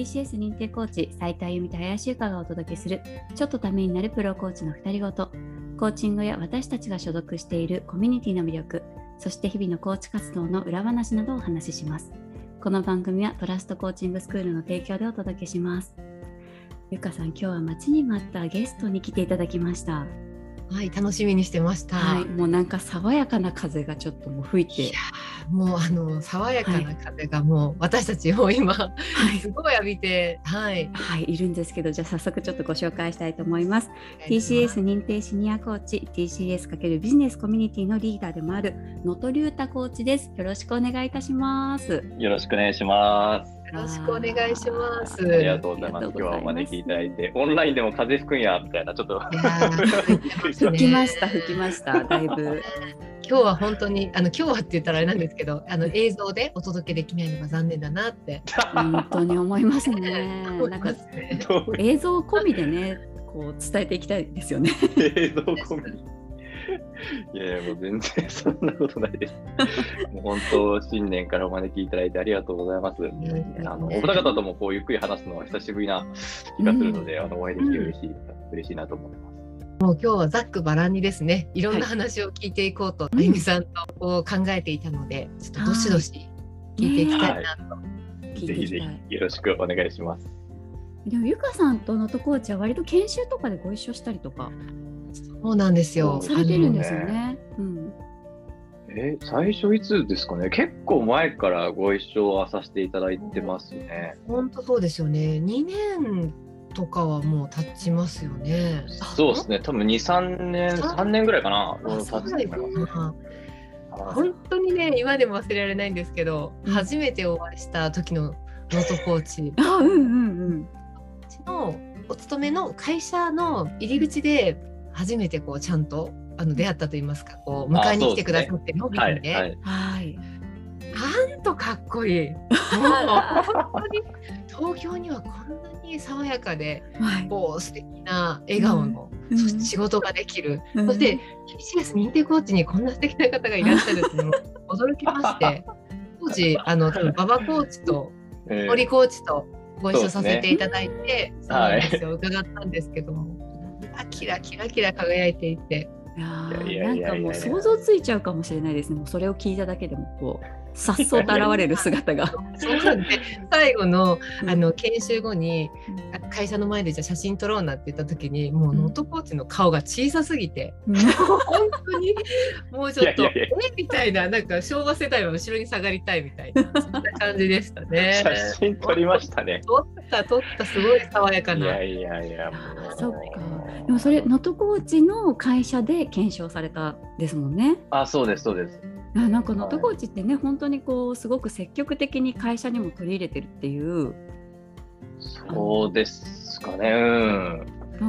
BCS 認定コーチ斉藤あゆみと林由香がお届けする、ちょっとためになるプロコーチの2人ごと、コーチングや私たちが所属しているコミュニティの魅力、そして日々のコーチ活動の裏話などをお話しします。この番組はトラストコーチングスクールの提供でお届けします。ゆかさん、今日は待ちに待ったゲストに来ていただきました。はい、楽しみにしてました、はい、もうなんか爽やかな風がちょっともう吹いて、いやもう爽やかな風がもう私たちを今、はい、すごい浴びて、はい、はい、いるんですけど、じゃあ早速ちょっとご紹介したいと思います。 TCS 認定シニアコーチ、 TCS× ビジネスコミュニティのリーダーでもある能登龍太コーチです。よろしくお願いいたします。よろしくお願いします。よろしくお願いします。ありがとうございます。今日はお招きいただいて、オンラインでも風吹くんやみたいな、ちょっと吹きましただいぶ今日は本当に今日はって言ったらあれなんですけど、映像でお届けできないのが残念だなって本当に思いますね。なんか映像込みでね、こう伝えていきたいですよね。映像込みいやいや、もう全然そんなことないですもう本当、新年からお招きいただいてありがとうございます。お二方ともこうゆっくり話すのは久しぶりな気がするので、お会いできて嬉しいなと思います。もう今日はざっくばらんにですね、いろんな話を聞いていこうと、あゆみさんとこう考えていたので、ちょっとどしどし聞いていきたいなと、ぜひぜひよろしくお願いします。でもゆかさんと能登コーチは割と研修とかでご一緒したりとか。そうなんですよ。されてるんですよね。うん。最初いつですかね。結構前からご一緒はさせていただいてますね。本当そうですよね。2年とかはもう経ちますよね。そうですね。多分2、3年ぐらいかな。本当にね、今でも忘れられないんですけど、初めてお会いした時の能登コーチ。あ、うんうんうん。のお勤めの会社の入り口で。初めてこうちゃんと出会ったと言いますか、こう迎えに来てくださってのびてね、なんとかっこいい本当に東京にはこんなに爽やかで、はい、こう素敵な笑顔の、そして仕事ができる、そしてTCS認定コーチにこんな素敵な方がいらっしゃるっていうのを驚きまして当時馬場コーチと堀コーチとご一緒させていただいて、伺ったんですけども、キラキラキラ輝いていて、なんかもう想像ついちゃうかもしれないですね。もうそれを聞いただけでもこうさっそうと現れる姿が最後の研修後に会社の前でじゃあ写真撮ろうなって言った時に、もう能登コーチの顔が小さすぎて、本当にもうちょっとみたいな、なんか昭和世代は後ろに下がりたいみたいな、そんな感じでしたね。写真撮りましたね。撮ったすごい爽やかな。そうか。でもそれ能登コーチの会社で検証されたですもんね。あ、そうですそうです。なんか能登コーチってね、本当にこうすごく積極的に会社にも取り入れてるっていう。そうですかね。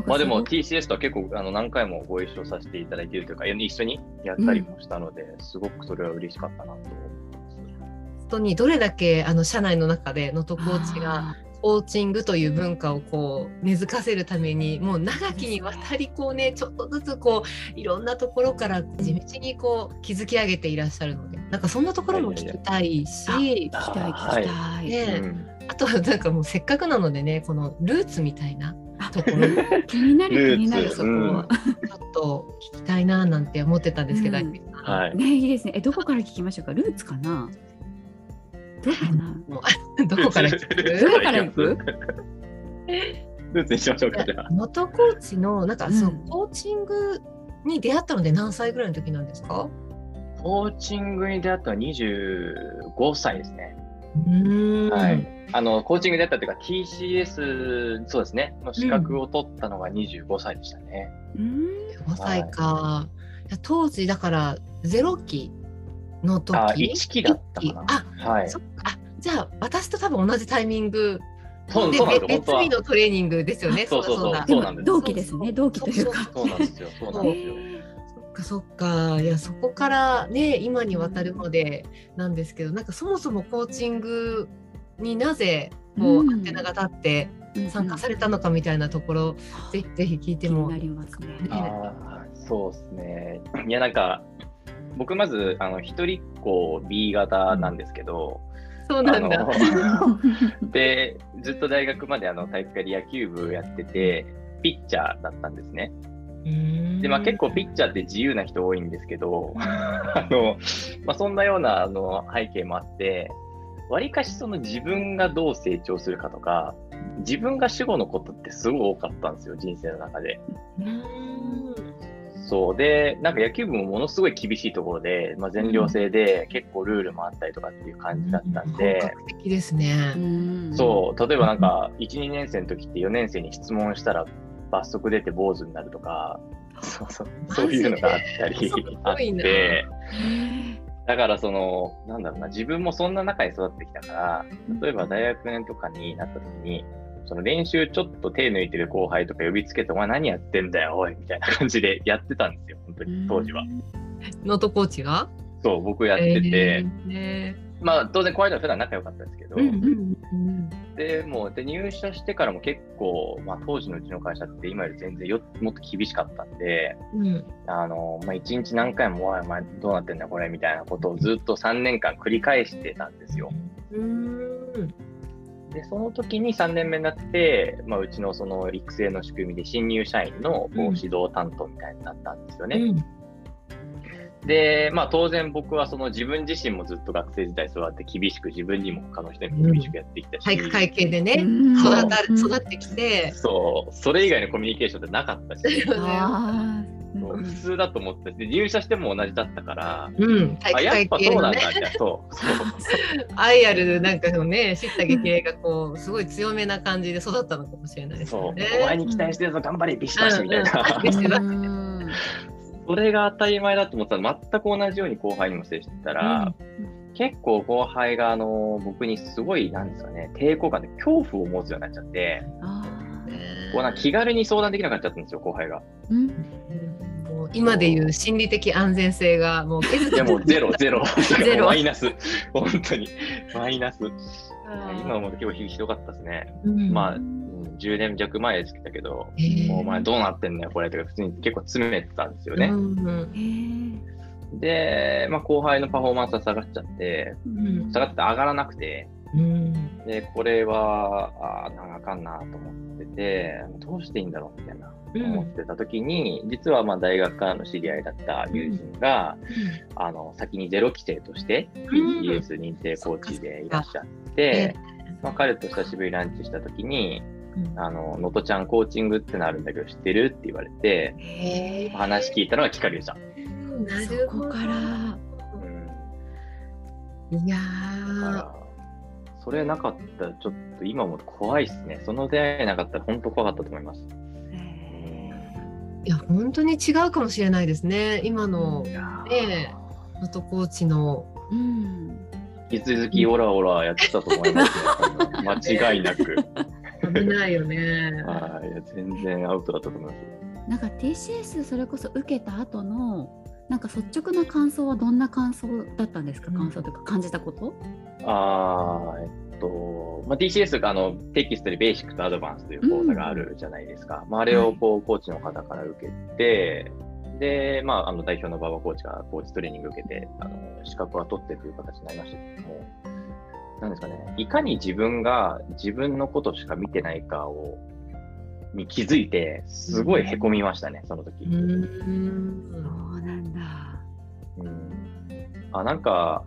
まあでも TCS とは結構何回もご一緒させていただいているというか、一緒にやったりもしたので、すごくそれは嬉しかったなと思います。本当にどれだけ社内の中で能登コーチが。コーチングという文化をこう根付かせるために、もう長きにわたりこうね、ちょっとずつこういろんなところから地道にこう築き上げていらっしゃるので、なんかそんなところも聞きたいし、聞きたい、あとなんかもうせっかくなのでね、このルーツみたいなところ気になるそこをちょっと聞きたいななんて思ってたんですけど、いいですね。どこから聞きましょうか。ルーツかな。どこから行く？ルーツにしましょうか。能登コーチのなんかそのコーチングに出会ったので何歳ぐらいの時なんですか？コーチングに出会ったのは25歳ですね。はい。コーチングで出会ったというか TCS、 そうですね、の資格を取ったのが25歳でしたね。25歳か。当時だから0期。の時1期だったかな。じゃあ私と多分同じタイミングで別日のトレーニングですよね。そうなんです。同期ですね。同期というか。そうなんですよ。そっか。いや、そこからね、今にわたるまでなんですけど、なんかそもそもコーチングになぜこうアンテナが立って参加されたのかみたいなところ、ぜひ聞いても。そうですね。いや、なんか。僕まず一人っ子 B 型なんですけど、そうなんだ。でずっと大学まで体育会で野球部やっててピッチャーだったんですね。で、まあ、結構ピッチャーって自由な人多いんですけどまあ、そんなような背景もあってわりかし自分がどう成長するかとか自分が主語のことってすごい多かったんですよ、人生の中で。そうで、なんか野球部もものすごい厳しいところで、まあ、全寮制で結構ルールもあったりとかっていう感じだったんで、本格的ですね。そう、例えばなんか 1,2 年生の時って4年生に質問したら罰則出て坊主になるとか、そういうのがあったりあって、だからなんだろうな、自分もそんな中に育ってきたから、例えば大学年とかになった時に練習ちょっと手抜いてる後輩とか呼びつけて、お前何やってんだよおいみたいな感じでやってたんですよ、本当に当時は。ノートコーチがそう僕やってて、まあ当然こういうのは普段仲良かったですけど、で入社してからも結構、まあ、当時のうちの会社って今より全然もっと厳しかったんで、まあ、1日何回もお前どうなってんだこれみたいなことをずっと3年間繰り返してたんですよ。でその時に3年目になって、まあ、うちの育成の仕組みで新入社員の指導担当みたいになったんですよね。で、まあ、当然僕は自分自身もずっと学生時代育って厳しく、自分にも他の人にも厳しくやってきたし、体育会系でね、育ってきて、そう、それ以外のコミュニケーションってなかったし、普通だと思ってて、入社しても同じだったから、体育会系のね、アイアルなんかのね、叱咤系がこうすごい強めな感じで育ったのかもしれないですね。そう、お前に期待してるぞ、頑張れビシバシみたいな。それが当たり前だと思ったら、全く同じように後輩にも接してたら、結構後輩が僕にすごいなんですかね、抵抗感で恐怖を持つようになっちゃって、こうなんか気軽に相談できなくなっちゃったんですよ、後輩が。もう今でいう心理的安全性がもうゼロマイナス、本当にマイナス。今も結構ひどかったですね。まあ10年弱前ですけど、お前どうなってんだよこれとか普通に結構詰めてたんですよね。で、まあ、後輩のパフォーマンスは下がっちゃって、上がらなくて、でこれはあかんなと思ってて、どうしていいんだろうみたいな思ってた時に、実はまあ大学からの知り合いだった友人が、先にゼロ規制として、BTS 認定コーチでいらっしゃって、まあ、彼と久しぶりランチした時に、のとちゃんコーチングってのあるんだけど知ってるって言われて、話聞いたのがきかりでした。そこから、いやー、それなかったらちょっと今も怖いですね。その出会いなかったら本当怖かったと思います。いや本当に違うかもしれないですね、今のねのとコーチの。引き続きオラオラやってたと思いますね、間違いなく。危ないよね。はい、いや全然アウトだったと思います。なんか TCS それこそ受けた後のなんか率直な感想はどんな感想だったんですか？感想というか感じたこと？まあ、TCS がテキストでベーシックとアドバンスという講座があるじゃないですか。まあ、あれをコーチの方から受けて、で、まあ、代表の馬場コーチがコーチトレーニング受けて資格は取ってという形になりましたけども。なんですかね、いかに自分が自分のことしか見てないかに気づいて、すごいへこみましたね、その時。そうなんだ。なんか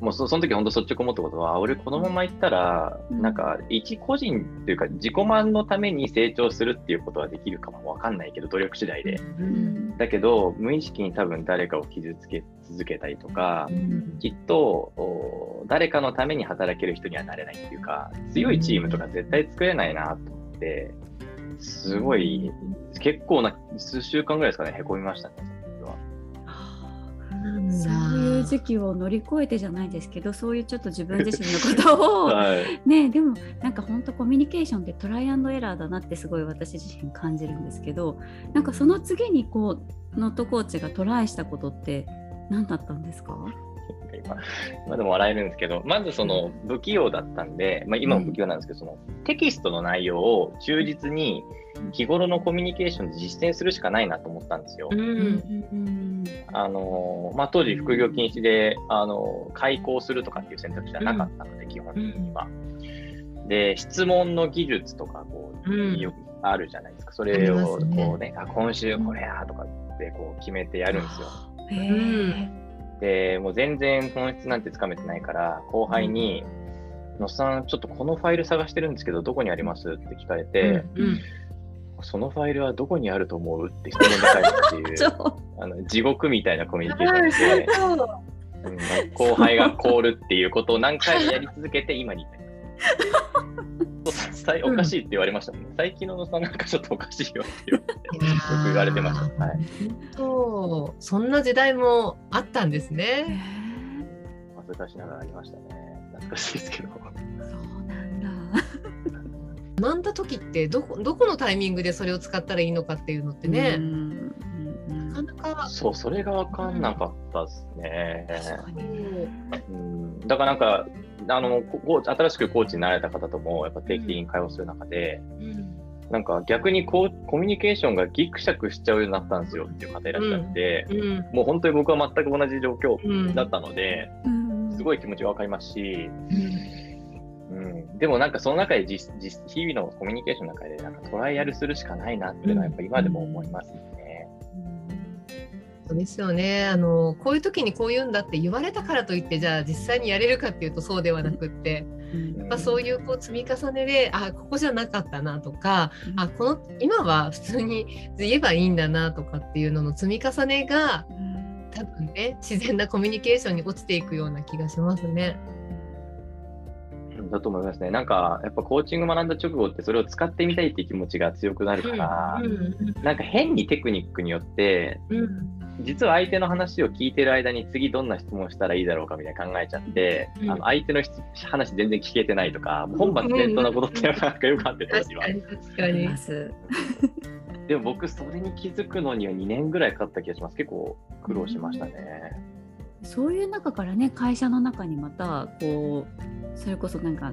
もうその時本当率直思ったことは、俺このままいったら、なんか一個人というか自己満のために成長するっていうことはできるかも分かんないけど、努力次第で。だけど無意識に多分誰かを傷つけ続けたりとか、きっと誰かのために働ける人にはなれないっていうか、強いチームとか絶対作れないなと思って、すごい結構な数週間ぐらいですかね、へこみましたね。そういう時期を乗り越えてじゃないですけど、そういうちょっと自分自身のことを、ね、でもなんか本当コミュニケーションってトライアンドエラーだなってすごい私自身感じるんですけど、なんかその次にこうノットコーチがトライしたことって何だったんですか？今でも笑えるんですけど、まずその不器用だったんで、まあ、今も不器用なんですけど、そのテキストの内容を忠実に日頃のコミュニケーションで実践するしかないなと思ったんですよ。まあ、当時副業禁止で開講するとかっていう選択肢はなかったので、基本的には。で、質問の技術とかこう、よくあるじゃないですか。それをこうね、あ、今週これやとかってこう決めてやるんですよ。でもう全然本質なんてつかめてないから、後輩にのっさんちょっとこのファイル探してるんですけどどこにありますって聞かれて、そのファイルはどこにあると思うって質問が返るっていう地獄みたいなコミュニケーションで後輩が凍るっていうことを何回もやり続けて今に至りますおかしいって言われましたもんね。最近の野さんなんかちょっとおかしいよってよく言われてました、はい、そんな時代もあったんですね。恥ずかしながらありましたね。懐かしいですけど。そうなんだ。学んだ時ってどこのタイミングでそれを使ったらいいのかっていうのってね、なかなかそう、それが分かんなかったですね、確かに。だからなんか新しくコーチになられた方ともやっぱ定期的に会話する中で、なんか逆にこうコミュニケーションがギクシャクしちゃうようになったんですよっていう方いらっしゃって、もう本当に僕は全く同じ状況だったので、すごい気持ちが分かりますし、でもなんかその中で日々のコミュニケーションの中でなんかトライアルするしかないなっていうのはやっぱ今でも思いますね。ですよね。こういう時にこう言うんだって言われたからといって、じゃあ実際にやれるかっていうとそうではなくって、やっぱそういうこう積み重ねで、あ、ここじゃなかったなとか、あ、この今は普通に言えばいいんだなとかっていうのの積み重ねが、多分ね、自然なコミュニケーションに落ちていくような気がしますね。だと思いますね。なんかやっぱコーチング学んだ直後ってそれを使ってみたいっていう気持ちが強くなるから、なんか変にテクニックによって、実は相手の話を聞いてる間に次どんな質問したらいいだろうかみたいな考えちゃって、相手の話全然聞けてないとか、本末転倒なことってなんかよくあってたしは。確かに。でも僕それに気づくのには2年ぐらいかかった気がします。結構苦労しましたね。そういう中からね、会社の中にまたこうそれこそなんか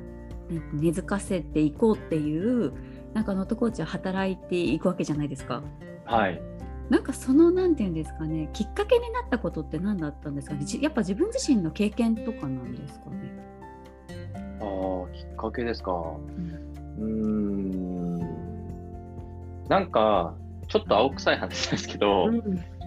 根付かせていこうっていうなんかノットコーチは働いていくわけじゃないですか。はい。なんかそのなんていうんですかね、きっかけになったことって何だったんですかね。やっぱ自分自身の経験とかなんですかね。ああ、きっかけですか。なんかちょっと青臭い話ですけど。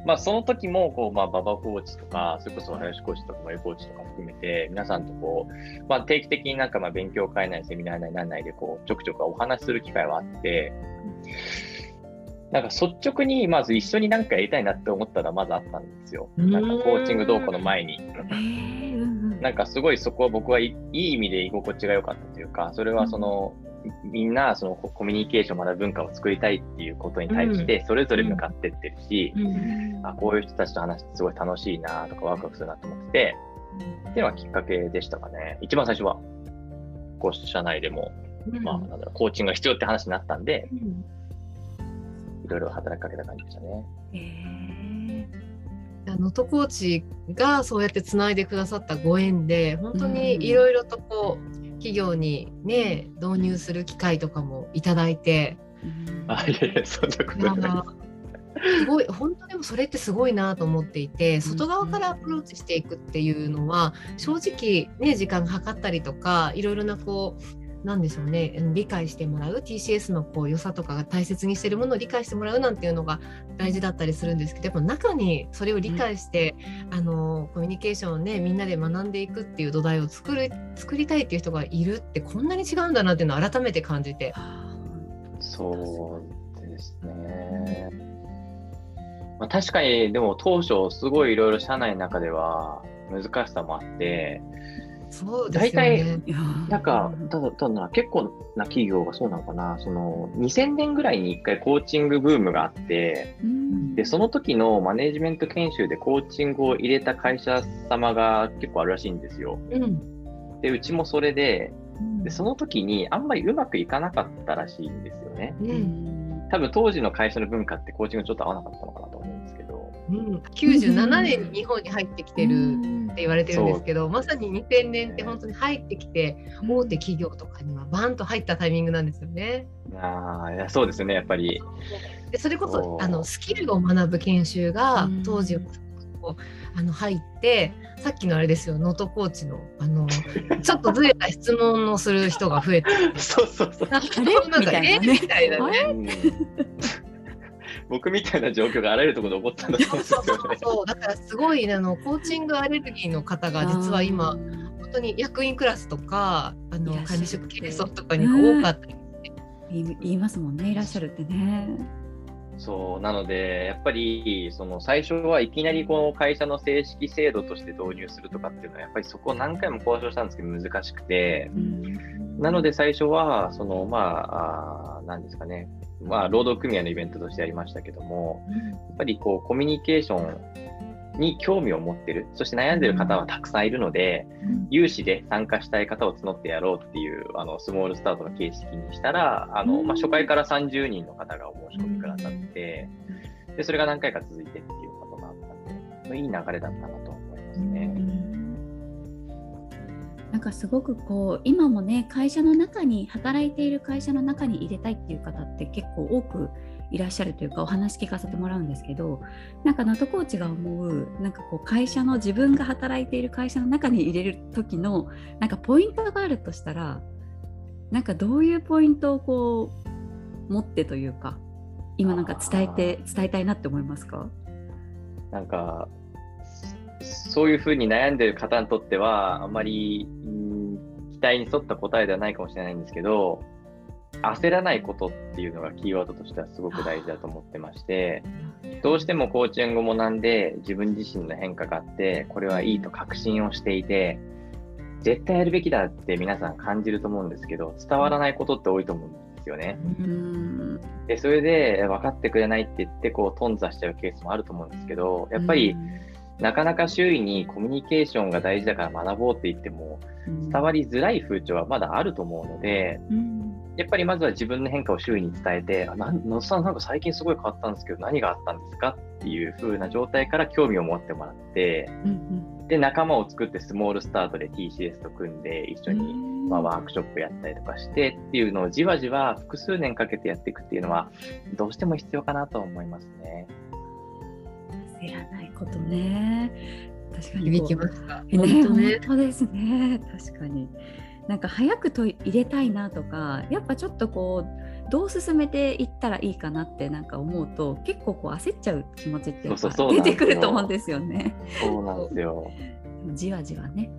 まあ、その時もこう、まあ、馬場コーチとかそれこそ林コーチとか森コーチとか含めて皆さんとこう、まあ、定期的になんかまあ勉強会なりセミナーなりなんなりでこうちょくちょくお話しする機会はあって、なんか率直にまず一緒に何かやりたいなって思ったのはまずあったんですよ。なんかコーチング動向の前になんかすごいそこは僕はいい意味で居心地が良かったというか、それはそのみんなそのコミュニケーションを学ぶ文化を作りたいっていうことに対してそれぞれ向かってってるし、あ、こういう人たちと話してすごい楽しいなとかワクワクするなと思ってて、っていうのはきっかけでしたかね。一番最初はこう社内でも、まあ、なんだろう、コーチングが必要って話になったんで、いろいろ働きかけた感じでしたね。能登コーチがそうやってつないでくださったご縁で本当にいろいろとこう、企業にね導入する機会とかもいただいて、いやいや、そんなことない。すごい、本当でもそれってすごいなと思っていて、外側からアプローチしていくっていうのは正直ね時間がかかったりとか、いろいろなこうなんでしょうね、理解してもらう TCS のこう良さとかが大切にしているものを理解してもらうなんていうのが大事だったりするんですけど、やっぱ中にそれを理解して、コミュニケーションをねみんなで学んでいくっていう土台を作りたいっていう人がいるって、こんなに違うんだなっていうのを改めて感じて。そうですね、まあ、確かにでも当初すごいいろいろ社内の中では難しさもあって、そうですね、大体なんかただ結構な企業がそうなのかな、その2000年ぐらいに1回コーチングブームがあって、でその時のマネジメント研修でコーチングを入れた会社様が結構あるらしいんですよ、でうちもそれで、その時にあんまりうまくいかなかったらしいんですよね、多分当時の会社の文化ってコーチングちょっと合わなかったのかなと思うんですけど、うん、97年に日本に入ってきてるって言われてるんですけど、まさに2000年って本当に入ってきて大手企業とかにはバンと入ったタイミングなんですよね。あ、いやそうですよね。やっぱりでそれこそスキルを学ぶ研修が当時入って、さっきのあれですよ、能登コーチ のちょっとずれた質問をする人が増えてそうなんかみたいなね僕みたいな状況があらゆるところで起こったんだと思うんですよね。そうだからすごいコーチングアレルギーの方が実は今本当に役員クラスとか管理職経営層とかに多かったり、言いますもんね、いらっしゃるってね。そうなのでやっぱりその最初はいきなりこの会社の正式制度として導入するとかっていうのはやっぱりそこを何回も交渉したんですけど難しくて、なので最初はその何ですかね、労働組合のイベントとしてやりましたけども、やっぱりこうコミュニケーションに興味を持ってる、そして悩んでる方はたくさんいるので、有志で参加したい方を募ってやろうっていうスモールスタートの形式にしたら初回から30人の方がお申し込みくださって、でそれが何回か続いてっていうことがあったので、いい流れだったなと思いますね。なんかすごくこう今もね、会社の中に働いている会社の中に入れたいっていう方って結構多くいらっしゃるというか、お話聞かせてもらうんですけど、なんか能登コーチが思うなんかこう会社の自分が働いている会社の中に入れる時のなんかポイントがあるとしたら、なんかどういうポイントをこう持ってというか今なんか伝えたいなって思いますか？なんかそういうふうに悩んでる方にとってはあまり期待に沿った答えではないかもしれないんですけど、焦らないことっていうのがキーワードとしてはすごく大事だと思ってまして、どうしてもコーチングを学んで自分自身の変化があって、これはいいと確信をしていて絶対やるべきだって皆さん感じると思うんですけど、伝わらないことって多いと思うんですよね。でそれで分かってくれないって言ってこう頓挫しちゃうケースもあると思うんですけど、やっぱりなかなか周囲にコミュニケーションが大事だから学ぼうって言っても伝わりづらい風潮はまだあると思うので、やっぱりまずは自分の変化を周囲に伝えて、能登さんなんか最近すごい変わったんですけど何があったんですかっていう風な状態から興味を持ってもらって、で仲間を作ってスモールスタートで TCS と組んで一緒にワークショップやったりとかしてっていうのをじわじわ複数年かけてやっていくっていうのはどうしても必要かなと思いますね。知らないことね、確かに響きました、ね、本当ですね。確かになんか早くと入れたいなとか、やっぱちょっとこうどう進めていったらいいかなってなんか思うと結構こう焦っちゃう気持ちって出てくると思うんですよね。そうなんですよじわじわね。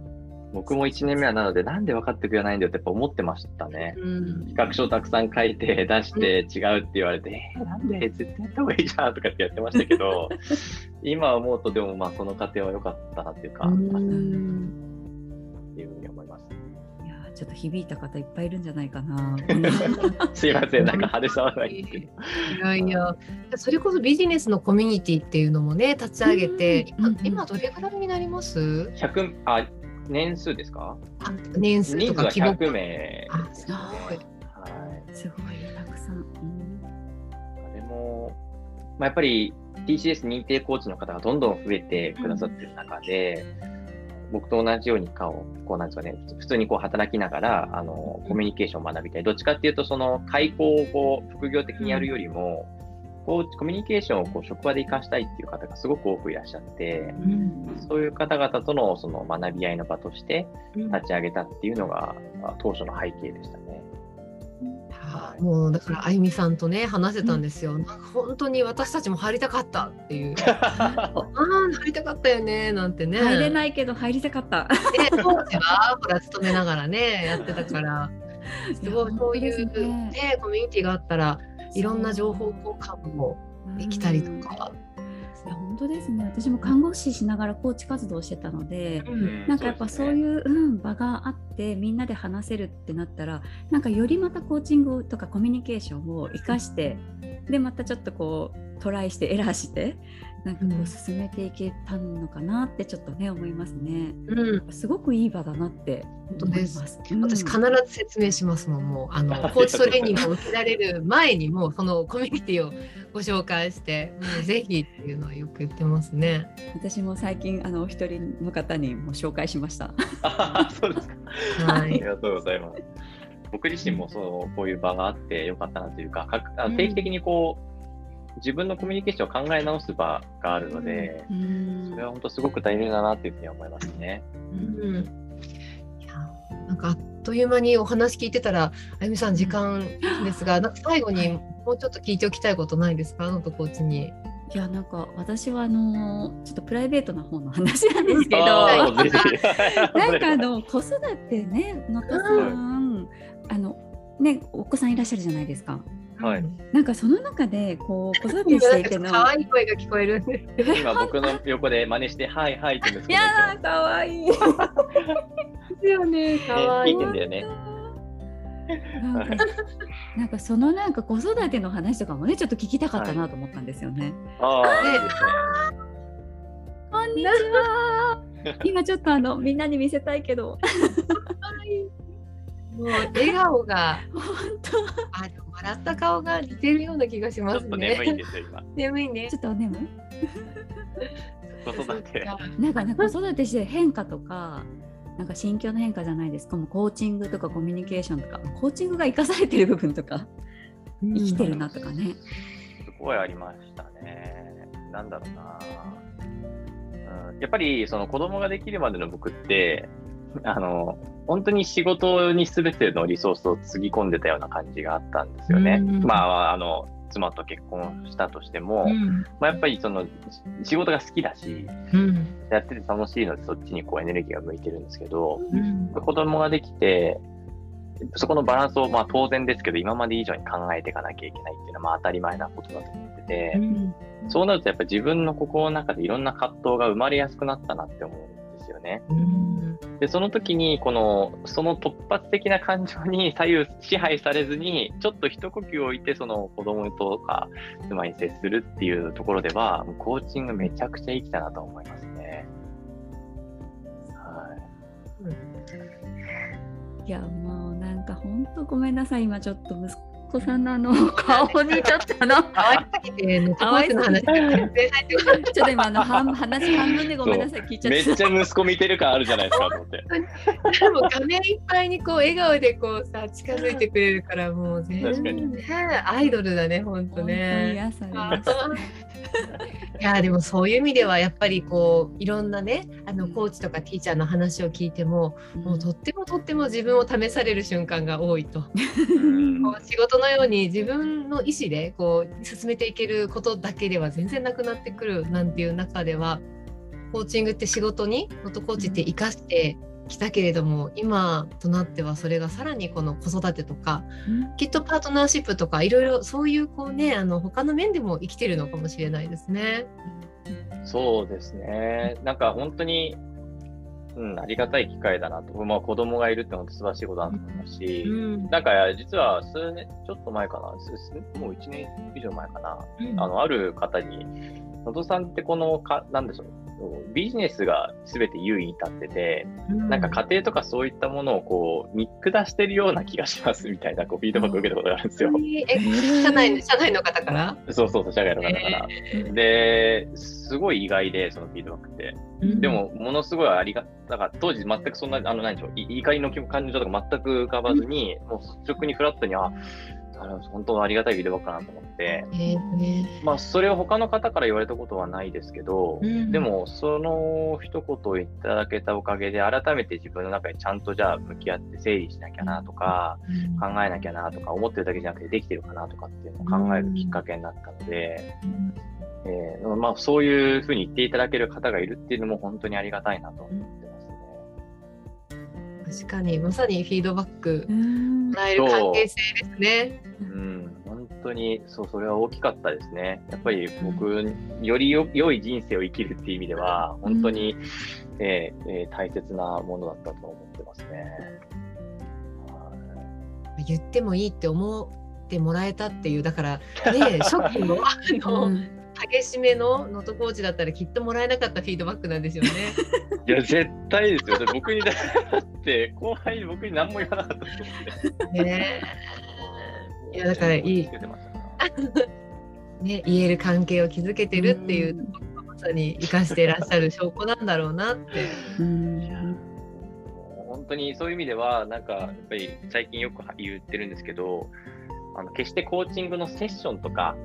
僕も1年目はなのでなんで分かってくれないんだよってやっぱ思ってましたね。企画書をたくさん書いて出して違うって言われて、なんで絶対やった方がいいじゃんとかってやってましたけど今思うとでもまあその過程は良かったなっていうか、っていうふうに思います。いやちょっと響いた方いっぱいいるんじゃないかなすいませんなんか派手さはないんですけどいやそれこそビジネスのコミュニティっていうのもね立ち上げて 今どれぐらいになります？100年数ですか？年数とか規模。人数は100名ですね。はい、すごいたくさん。でも、やっぱり TCS 認定コーチの方がどんどん増えてくださっている中で、僕と同じように普通にこう働きながらコミュニケーションを学びたい。どっちかっていうとその開講をこう副業的にやるよりも、コミュニケーションをこう職場で活かしたいっていう方がすごく多くいらっしゃって、そういう方々とのその学び合いの場として立ち上げたっていうのが当初の背景でしたね。もうだからあゆみさんとね話せたんですよ、なんか本当に私たちも入りたかったっていう入りたかったよねなんてね、入れないけど入りたかった当時はほら勤めながらねやってたからすごいそういう、ね、コミュニティがあったらいろんな情報交換もできたりとか、いや本当ですね。私も看護師しながらコーチ活動してたので、なんかやっぱそういう、場があってみんなで話せるってなったら、なんかよりまたコーチングとかコミュニケーションを生かして、でまたちょっとこうトライしてエラーしてなんかこう進めていけたのかなってちょっとね思いますね、うん、すごくいい場だなって思います、うん、私必ず説明しますもん。もうコーチトレーニングを受けられる前にもうそのコミュニティをご紹介してぜひっていうのはよく言ってますね。私も最近お一人の方にも紹介しました。そうですか、はい、ありがとうございます。僕自身もこういう場があってよかったなというか、定期的にこう、うん、自分のコミュニケーションを考え直す場があるので、うん、それは本当すごく大事だなというふうに思いますね、うん、いやなんかあっという間にお話聞いてたらあゆみさん時間ですが、なんか最後にもうちょっと聞いておきたいことないですか、ノートコーチに。いやなんか私はちょっとプライベートな方の話なんですけどなんか子育てね、ノットさん、ね、お子さんいらっしゃるじゃないですか。はい、なんかその中でこう子育てしていての可愛い声が聞こえるんです今僕の横で真似してはいはいって言うんですけど、いやー可愛いですよね、可愛い、ね、聞いてんだよねなんかそのなんか子育ての話とかもねちょっと聞きたかったなと思ったんですよね、はい、こんにちは今ちょっとみんなに見せたいけどもう笑顔が本当笑った顔が似てるような気がしますね。ちょっと眠いんですよ今。眠いね。ちょっと眠い。子育てして変化とか、なんか心境の変化じゃないですか。もうコーチングとかコミュニケーションとか、コーチングが生かされてる部分とか、生きてるなとかね。すごいありましたね。なんだろうな。やっぱりその子供ができるまでの僕って。本当に仕事に全てのリソースをつぎ込んでたような感じがあったんですよね、うん、まあ妻と結婚したとしても、うんまあ、やっぱりその仕事が好きだし、うん、やってて楽しいのでそっちにこうエネルギーが向いてるんですけど、うん、子供ができてそこのバランスをまあ当然ですけど今まで以上に考えていかなきゃいけないっていうのはまあ当たり前なことだと思ってて、うん、そうなるとやっぱり自分の心の中でいろんな葛藤が生まれやすくなったなって思うんですよね、うん、でその時にその突発的な感情に左右支配されずにちょっと一呼吸置いてその子供とか妻に接するっていうところではコーチングめちゃくちゃ生きたなと思いますね、はい、いやもうなんか本当ごめんなさい今ちょっと息子さんの顔にちょっとかわいすぎての話ちょっと今話半分でごめんなさい聞いちゃってめっちゃ息子見てる感あるじゃないですかと思ってでも画面いっぱいにこう笑顔でこうさ近づいてくれるからもう全然アイドルだね本当ね。いやでもそういう意味ではやっぱりこういろんなねコーチとかティーチャーの話を聞いても、うん、もうとっても自分を試される瞬間が多いと、うん、こう仕事のように自分の意思でこう進めていけることだけでは全然なくなってくるなんていう中ではコーチングって仕事にノットコーチって生かしてきたけれども、今となってはそれがさらにこの子育てとか、うん、きっとパートナーシップとかいろいろそういうこうね他の面でも生きてるのかもしれないですね。そうですね、なんか本当に、うん、ありがたい機会だなと、まあ、子供がいるって本当に素晴らしいことだと思いますし、うん、なんか実は数年ちょっと前かな、もう1年以上前かな、うん、ある方にのどさんってこのなんでしょう、ビジネスが全て優位に立ってて、なんか家庭とかそういったものをこう見下してるような気がしますみたいなこうフィードバックを受けたことがあるんですよ。社内の方から？そう社外の方から。ですごい意外でそのフィードバックって、でもものすごいありがたかった。当時全くそんな何でしょう、怒りの感情とか全く浮かばずに、もう率直にフラットに本当にありがたいフィードバックかなと思って、まあ、それを他の方から言われたことはないですけど、でもその一言をいただけたおかげで改めて自分の中にちゃんとじゃあ向き合って整理しなきゃなとか、考えなきゃなとか、思ってるだけじゃなくてできてるかなとかっていうのを考えるきっかけになったので、まあ、そういうふうに言っていただける方がいるっていうのも本当にありがたいなと思ってますね。確かにまさにフィードバックもらえる関係性ですね。うん、本当にそれは大きかったですね。やっぱり僕より良い人生を生きるっていう意味では本当に、大切なものだったと思ってますね。言ってもいいって思てもらえたっていう、だからねショックの激しめの能登コーチだったらきっともらえなかったフィードバックなんですよね。いや絶対ですよ。僕にだって後輩に僕に何も言わなかったと思ってね。いやだからいいね、言える関係を築けてるっていうところがまさに生かしていらっしゃる証拠なんだろうなって。本当にそういう意味ではなんかやっぱり最近よく言ってるんですけど、決してコーチングのセッションとか、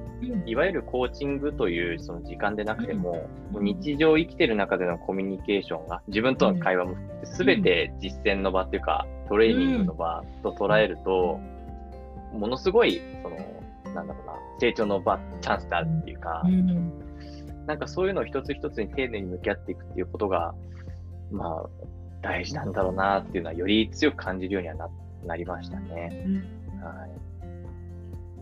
いわゆるコーチングというその時間でなくても、日常生きてる中でのコミュニケーションが自分との会話も含めて全て実践の場っていうかトレーニングの場と捉えると、ものすごいそのなんだろうな、成長の場チャンスであるっていうか、なんかそういうのを一つ一つに丁寧に向き合っていくっていうことがまあ大事なんだろうなっていうのはより強く感じるようには なりましたね、はい。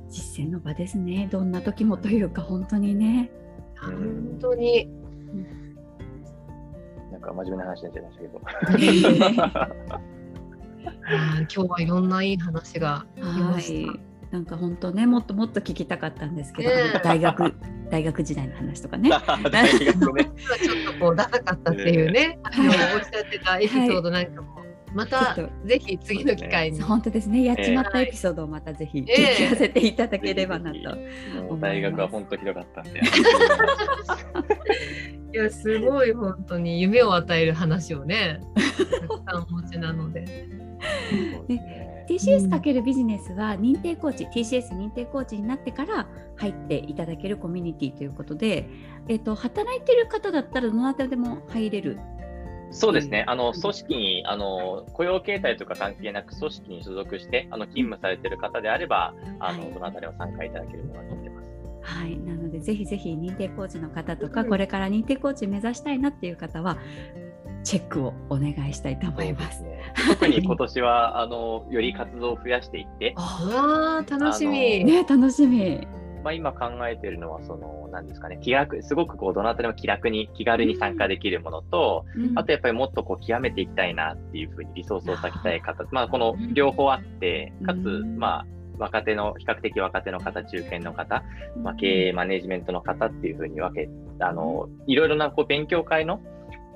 実践の場ですね。どんな時もというか本当にね、本当に、なんか真面目な話になっちゃいましたけど今日はいろんないい話がありました。はい、なんか本当ね、もっともっと聞きたかったんですけど、大学時代の話とかね大学ねちょっとこうダサかったっていうね、おっしゃってたエピソードなんかも、はい、またぜひ次の機会に、本当ですね、やっちまったエピソードをまたぜひ聞かせていただければなと思います。大学は本当ひどかったんでいやすごい本当に夢を与える話をねたくさんお持ちなのでTCS かけるビジネスは認定コーチ、TCS 認定コーチになってから入っていただけるコミュニティということで、働いてる方だったらどなたでも入れる。そうですね、組織に雇用形態とか関係なく組織に所属して勤務されている方であればどなたでも参加いただけるようになっています。はい、なのでぜひぜひ認定コーチの方とか、これから認定コーチ目指したいなっていう方はチェックをお願いしたいと思います。そうですね、特に今年はより活動を増やしていって楽しみ、ね、楽しみ。まあ、今考えているのはその何ですかね、すごくこうどなたでも気楽に気軽に参加できるものと、あとやっぱりもっとこう極めていきたいなっていうふうにリソースを割きたい方、まあこの両方あって、かつまあ比較的若手の方、中堅の方、まあ経営マネジメントの方っていうふうに分け、いろいろなこう勉強会の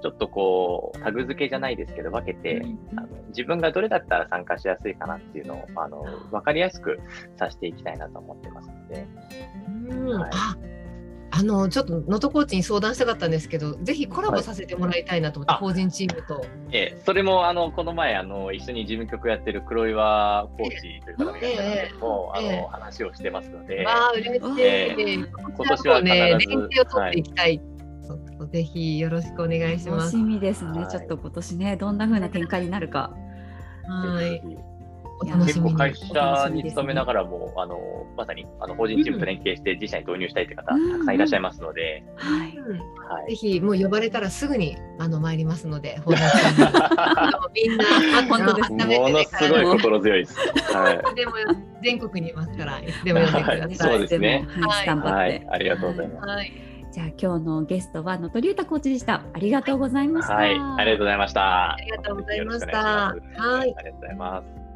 ちょっとこうタグ付けじゃないですけど分けて、自分がどれだったら参加しやすいかなっていうのを分かりやすくさせていきたいなと思ってますので、はい、ちょっと能登コーチに相談したかったんですけど、ぜひコラボさせてもらいたいなと思って、法人チームと、それもこの前一緒に事務局やってる黒岩コーチという方がいらっしゃるんですけど、話をしてますので、嬉しい、今年は連携を取っていきたい、ぜひよろしくお願いします。楽しみですね、はい、ちょっと今年ねどんな風な展開になるか、はい、結構会社に勤めながらも、まさに法人チームと連携して自社に導入したいという方、たくさんいらっしゃいますので、ぜひもう呼ばれたらすぐに参りますので、法人チームみんなものすごい心強いです、はい、でも全国にいますからいつでも呼んでください。そうですね、ありがとうございます。はい、じゃあ今日のゲストは能登龍太コーチでした。ありがとうございました。はい、ありがとうございました。ありがとうございました。はい、ありがとうございます。